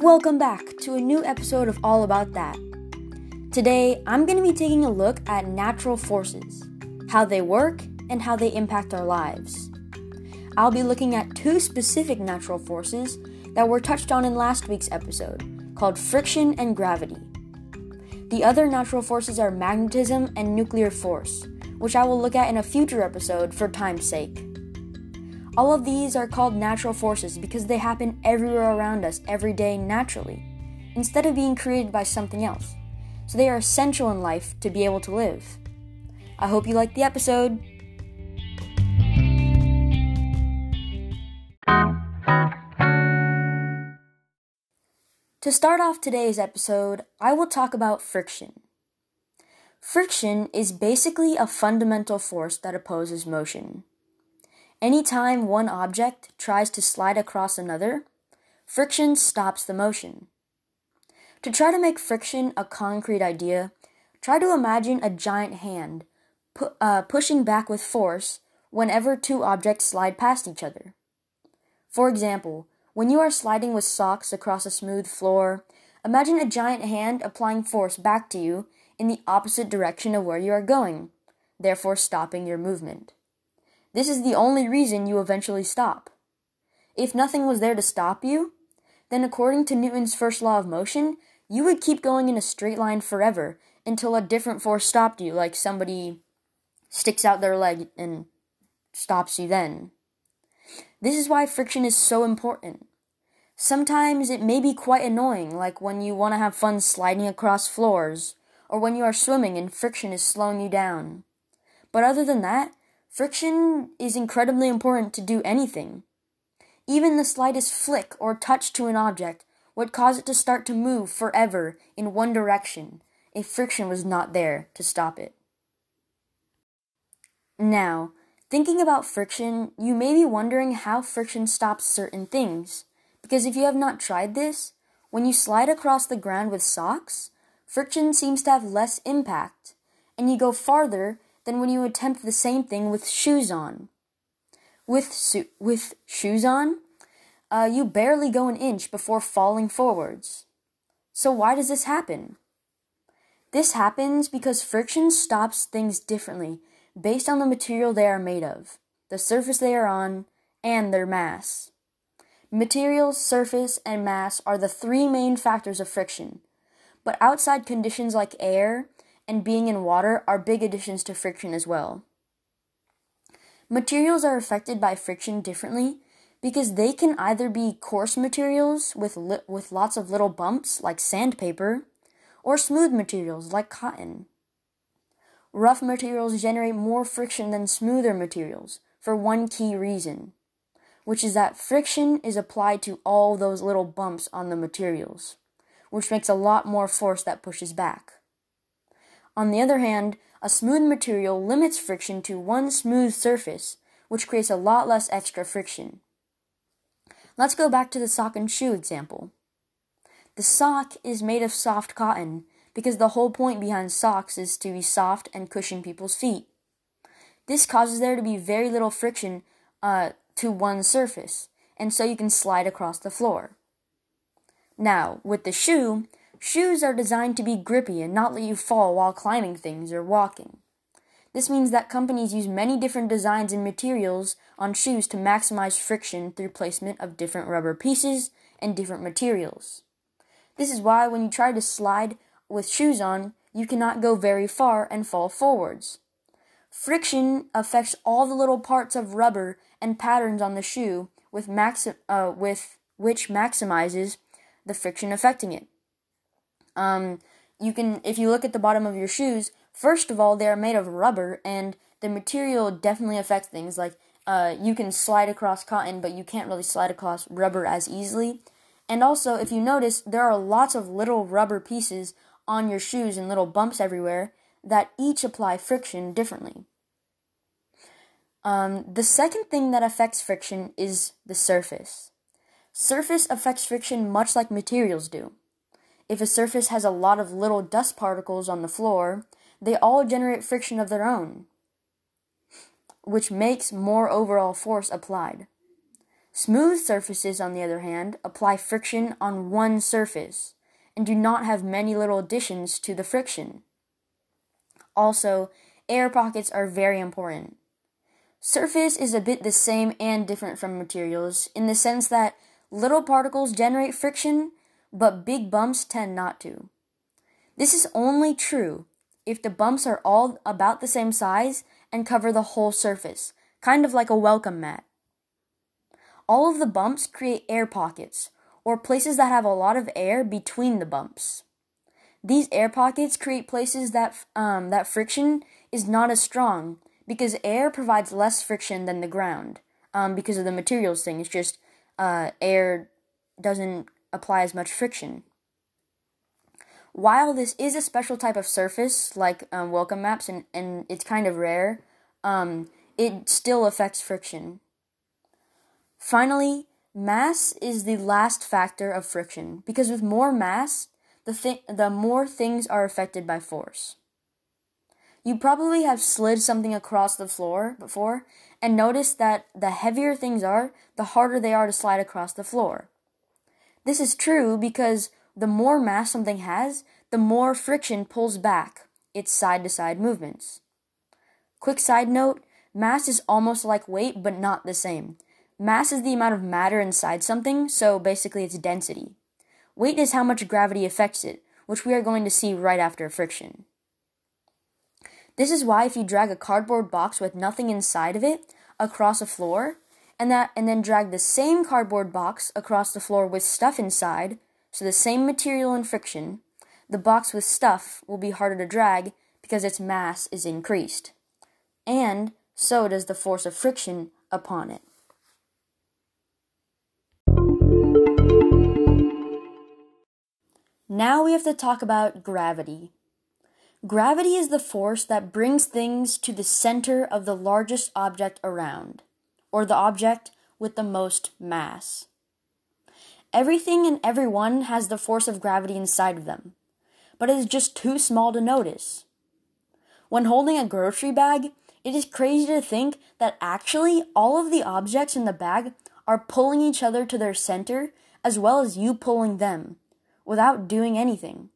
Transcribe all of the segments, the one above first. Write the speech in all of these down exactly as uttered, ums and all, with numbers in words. Welcome back to a new episode of All About That. Today, I'm going to be taking a look at natural forces, how they work, and how they impact our lives. I'll be looking at two specific natural forces that were touched on in last week's episode, called friction and gravity. The other natural forces are magnetism and nuclear force, which I will look at in a future episode for time's sake. All of these are called natural forces because they happen everywhere around us every day naturally, instead of being created by something else. So they are essential in life to be able to live. I hope you liked the episode. To start off today's episode, I will talk about friction. Friction is basically a fundamental force that opposes motion. Anytime one object tries to slide across another, friction stops the motion. To try to make friction a concrete idea, try to imagine a giant hand pu- uh, pushing back with force whenever two objects slide past each other. For example, when you are sliding with socks across a smooth floor, imagine a giant hand applying force back to you in the opposite direction of where you are going, therefore stopping your movement. This is the only reason you eventually stop. If nothing was there to stop you, then according to Newton's first law of motion, you would keep going in a straight line forever until a different force stopped you, like somebody sticks out their leg and stops you then. This is why friction is so important. Sometimes it may be quite annoying, like when you want to have fun sliding across floors, or when you are swimming and friction is slowing you down. But other than that, friction is incredibly important to do anything. Even the slightest flick or touch to an object would cause it to start to move forever in one direction if friction was not there to stop it. Now, thinking about friction, you may be wondering how friction stops certain things, because if you have not tried this, when you slide across the ground with socks, friction seems to have less impact, and you go farther than when you attempt the same thing with shoes on. With su- with shoes on, uh, you barely go an inch before falling forwards. So why does this happen? This happens because friction stops things differently based on the material they are made of, the surface they are on, and their mass. Material, surface, and mass are the three main factors of friction, but outside conditions like air and being in water are big additions to friction as well. Materials are affected by friction differently because they can either be coarse materials with li- with lots of little bumps like sandpaper, or smooth materials like cotton. Rough materials generate more friction than smoother materials for one key reason, which is that friction is applied to all those little bumps on the materials, which makes a lot more force that pushes back. On the other hand, a smooth material limits friction to one smooth surface, which creates a lot less extra friction. Let's go back to the sock and shoe example. The sock is made of soft cotton because the whole point behind socks is to be soft and cushion people's feet. This causes there to be very little friction uh, to one surface, and so you can slide across the floor. Now, with the shoe, shoes are designed to be grippy and not let you fall while climbing things or walking. This means that companies use many different designs and materials on shoes to maximize friction through placement of different rubber pieces and different materials. This is why when you try to slide with shoes on, you cannot go very far and fall forwards. Friction affects all the little parts of rubber and patterns on the shoe, with maxi- uh, with which maximizes the friction affecting it. Um, you can, if you look at the bottom of your shoes, first of all, they are made of rubber, and the material definitely affects things. Like, uh, you can slide across cotton, but you can't really slide across rubber as easily. And also, if you notice, there are lots of little rubber pieces on your shoes and little bumps everywhere that each apply friction differently. Um, the second thing that affects friction is the surface. Surface affects friction much like materials do. If a surface has a lot of little dust particles on the floor, they all generate friction of their own, which makes more overall force applied. Smooth surfaces, on the other hand, apply friction on one surface and do not have many little additions to the friction. Also, air pockets are very important. Surface is a bit the same and different from materials in the sense that little particles generate friction, but big bumps tend not to. This is only true if the bumps are all about the same size and cover the whole surface, kind of like a welcome mat. All of the bumps create air pockets, or places that have a lot of air between the bumps. These air pockets create places that um, that friction is not as strong, because air provides less friction than the ground, um, because of the materials thing. It's just uh, air doesn't apply as much friction. While this is a special type of surface, like um, welcome mats, and, and it's kind of rare, um, it still affects friction. Finally, mass is the last factor of friction, because with more mass, the thi- the more things are affected by force. You probably have slid something across the floor before and noticed that the heavier things are, the harder they are to slide across the floor. This is true because the more mass something has, the more friction pulls back its side-to-side movements. Quick side note, mass is almost like weight, but not the same. Mass is the amount of matter inside something, so basically it's density. Weight is how much gravity affects it, which we are going to see right after friction. This is why if you drag a cardboard box with nothing inside of it across a floor, and that and then drag the same cardboard box across the floor with stuff inside, so the same material and friction, the box with stuff will be harder to drag because its mass is increased. And so does the force of friction upon it. Now we have to talk about gravity. Gravity is the force that brings things to the center of the largest object around, or the object with the most mass. Everything and everyone has the force of gravity inside of them, but it is just too small to notice. When holding a grocery bag, it is crazy to think that actually all of the objects in the bag are pulling each other to their center as well as you pulling them, without doing anything.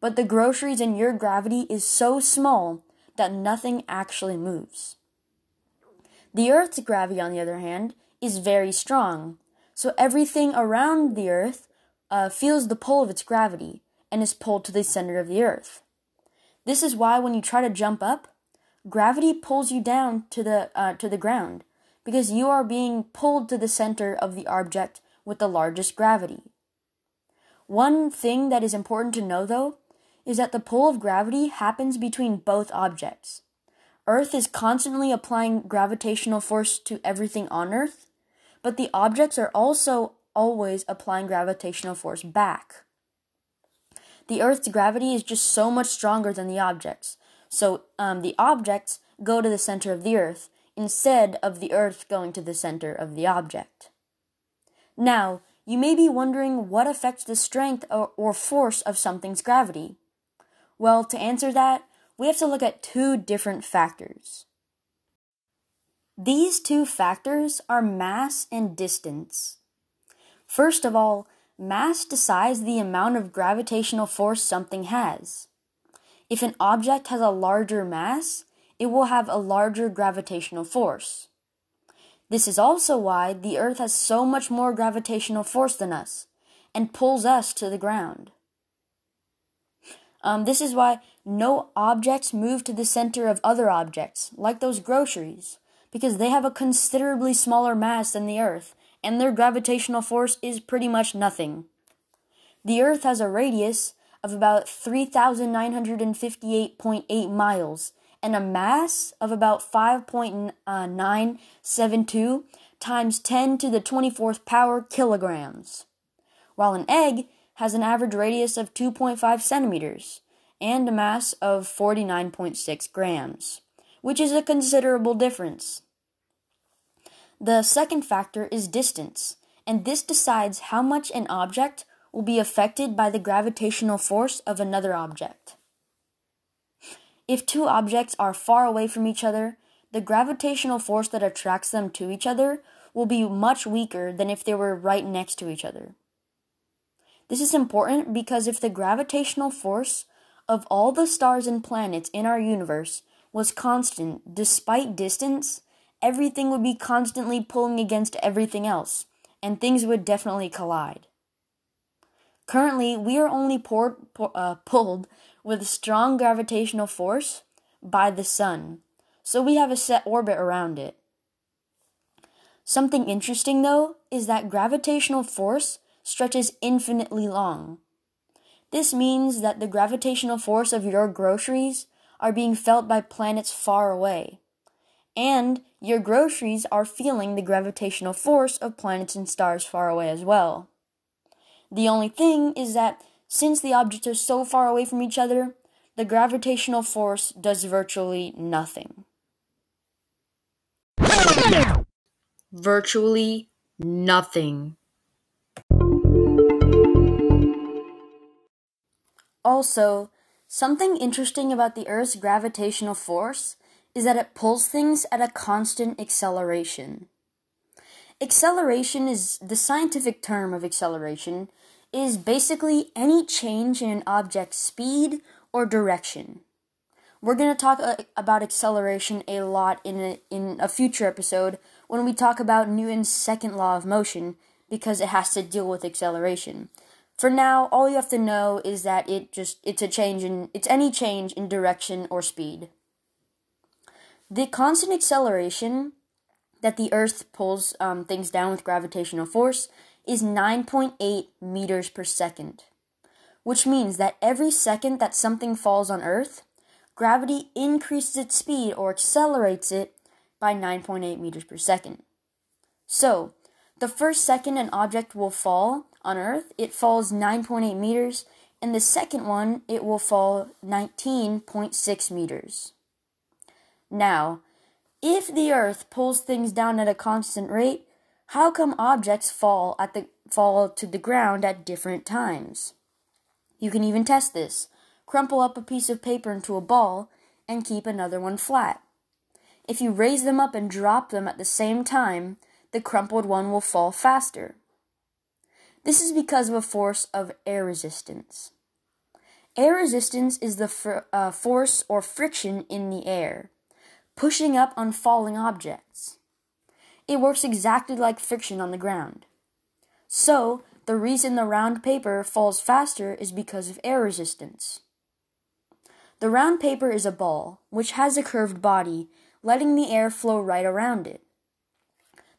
But the groceries in your gravity is so small that nothing actually moves. The Earth's gravity, on the other hand, is very strong, so everything around the Earth uh, feels the pull of its gravity and is pulled to the center of the Earth. This is why when you try to jump up, gravity pulls you down to the uh, to the ground, because you are being pulled to the center of the object with the largest gravity. One thing that is important to know, though, is that the pull of gravity happens between both objects. Earth is constantly applying gravitational force to everything on Earth, but the objects are also always applying gravitational force back. The Earth's gravity is just so much stronger than the objects, so um, the objects go to the center of the Earth instead of the Earth going to the center of the object. Now, you may be wondering what affects the strength or, or force of something's gravity. Well, to answer that, we have to look at two different factors. These two factors are mass and distance. First of all, mass decides the amount of gravitational force something has. If an object has a larger mass, it will have a larger gravitational force. This is also why the Earth has so much more gravitational force than us, and pulls us to the ground. Um, this is why no objects move to the center of other objects, like those groceries, because they have a considerably smaller mass than the Earth, and their gravitational force is pretty much nothing. The Earth has a radius of about three thousand nine hundred fifty-eight point eight miles, and a mass of about five point nine seven two times ten to the twenty-fourth power kilograms, while an egg has an average radius of two point five centimeters and a mass of forty-nine point six grams, which is a considerable difference. The second factor is distance, and this decides how much an object will be affected by the gravitational force of another object. If two objects are far away from each other, the gravitational force that attracts them to each other will be much weaker than if they were right next to each other. This is important because if the gravitational force of all the stars and planets in our universe was constant despite distance, everything would be constantly pulling against everything else, and things would definitely collide. Currently, we are only pour, pour, uh, pulled with strong gravitational force by the sun, so we have a set orbit around it. Something interesting, though, is that gravitational force stretches infinitely long. This means that the gravitational force of your groceries are being felt by planets far away, and your groceries are feeling the gravitational force of planets and stars far away as well. The only thing is that since the objects are so far away from each other, the gravitational force does virtually nothing. Virtually nothing. Also, something interesting about the Earth's gravitational force is that it pulls things at a constant acceleration. Acceleration is the scientific term of acceleration, is basically any change in an object's speed or direction. We're going to talk a- about acceleration a lot in a, in a future episode when we talk about Newton's second law of motion, because it has to deal with acceleration. For now, all you have to know is that it just it's a change in it's any change in direction or speed. The constant acceleration that the Earth pulls um, things down with gravitational force is nine point eight meters per second, which means that every second that something falls on Earth, gravity increases its speed or accelerates it by nine point eight meters per second. So, the first second an object will fall on Earth, it falls nine point eight meters, and the second one, it will fall nineteen point six meters. Now, if the Earth pulls things down at a constant rate, how come objects fall at the fall to the ground at different times? You can even test this. Crumple up a piece of paper into a ball and keep another one flat. If you raise them up and drop them at the same time, the crumpled one will fall faster. This is because of a force of air resistance. Air resistance is the fr- uh, force or friction in the air, pushing up on falling objects. It works exactly like friction on the ground. So, the reason the round paper falls faster is because of air resistance. The round paper is a ball, which has a curved body, letting the air flow right around it.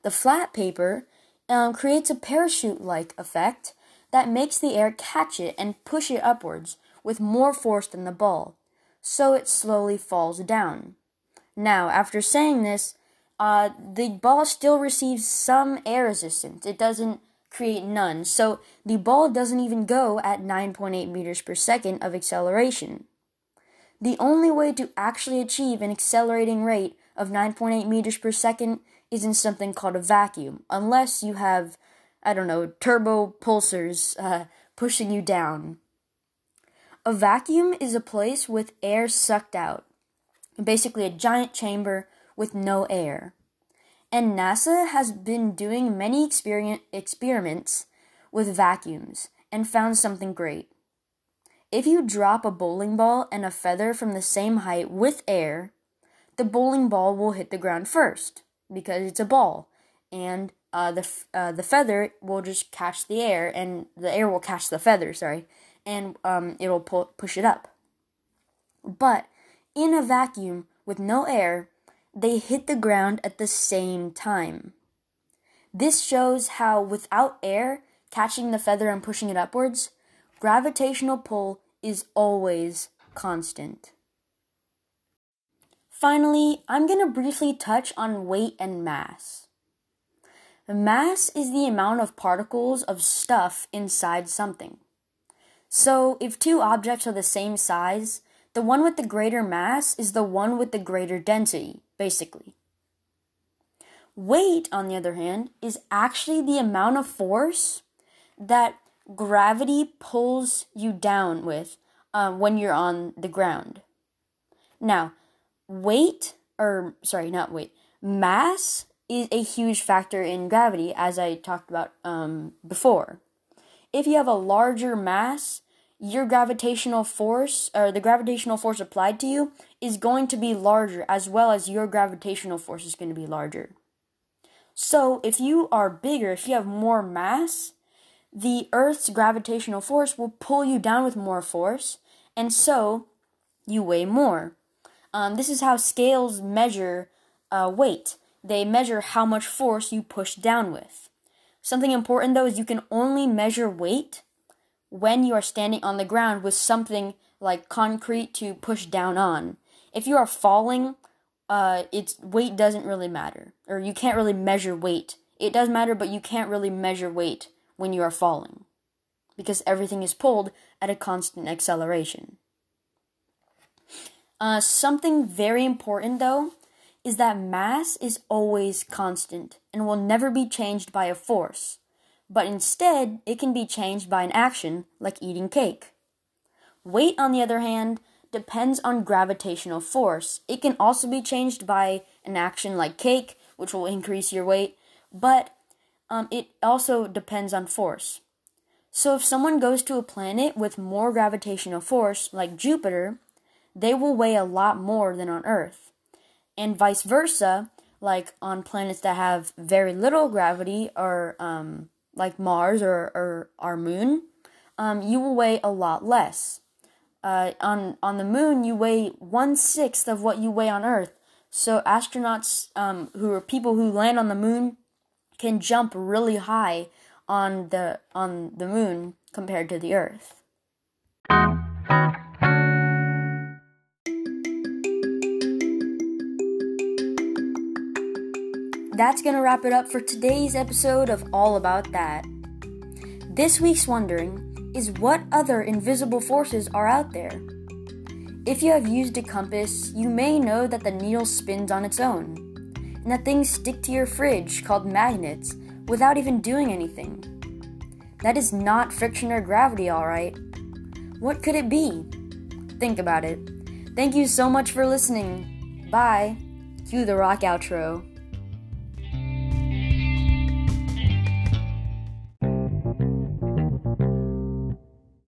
The flat paper um, creates a parachute-like effect that makes the air catch it and push it upwards with more force than the ball, so it slowly falls down. Now, after saying this, uh, the ball still receives some air resistance. It doesn't create none, so the ball doesn't even go at nine point eight meters per second of acceleration. The only way to actually achieve an accelerating rate of nine point eight meters per second is in something called a vacuum, unless you have, I don't know, turbo pulsers uh, pushing you down. A vacuum is a place with air sucked out, basically a giant chamber with no air. And NASA has been doing many experien- experiments with vacuums and found something great. If you drop a bowling ball and a feather from the same height with air, the bowling ball will hit the ground first because it's a ball, and uh, the f- uh, the feather will just catch the air, and the air will catch the feather, sorry, and um, it'll pu- push it up. But in a vacuum with no air, they hit the ground at the same time. This shows how without air catching the feather and pushing it upwards, gravitational pull is always constant. Finally, I'm going to briefly touch on weight and mass. Mass is the amount of particles of stuff inside something. So if two objects are the same size, the one with the greater mass is the one with the greater density, basically. Weight, on the other hand, is actually the amount of force that gravity pulls you down with uh, when you're on the ground. Now, weight, or sorry, not weight, mass is a huge factor in gravity, as I talked about um, before. If you have a larger mass, your gravitational force, or the gravitational force applied to you, is going to be larger, as well as your gravitational force is going to be larger. So, if you are bigger, if you have more mass, the Earth's gravitational force will pull you down with more force, and so you weigh more. Um, this is how scales measure uh, weight. They measure how much force you push down with. Something important, though, is you can only measure weight when you are standing on the ground with something like concrete to push down on. If you are falling, uh, it's weight doesn't really matter. Or you can't really measure weight. It does matter, but you can't really measure weight when you are falling, because everything is pulled at a constant acceleration. Uh, something very important, though, is that mass is always constant and will never be changed by a force, but instead it can be changed by an action, like eating cake. Weight, on the other hand, depends on gravitational force. It can also be changed by an action like cake, which will increase your weight, but um, it also depends on force. So if someone goes to a planet with more gravitational force, like Jupiter, they will weigh a lot more than on Earth. And vice versa, like on planets that have very little gravity, or um, like Mars or, or our moon, um, you will weigh a lot less. Uh, on, on the moon, you weigh one-sixth of what you weigh on Earth. So astronauts, um, who are people who land on the moon, can jump really high on the, on the moon compared to the Earth. That's going to wrap it up for today's episode of All About That. This week's wondering is what other invisible forces are out there. If you have used a compass, you may know that the needle spins on its own, and that things stick to your fridge called magnets without even doing anything. That is not friction or gravity, alright. What could it be? Think about it. Thank you so much for listening. Bye. Cue the rock outro.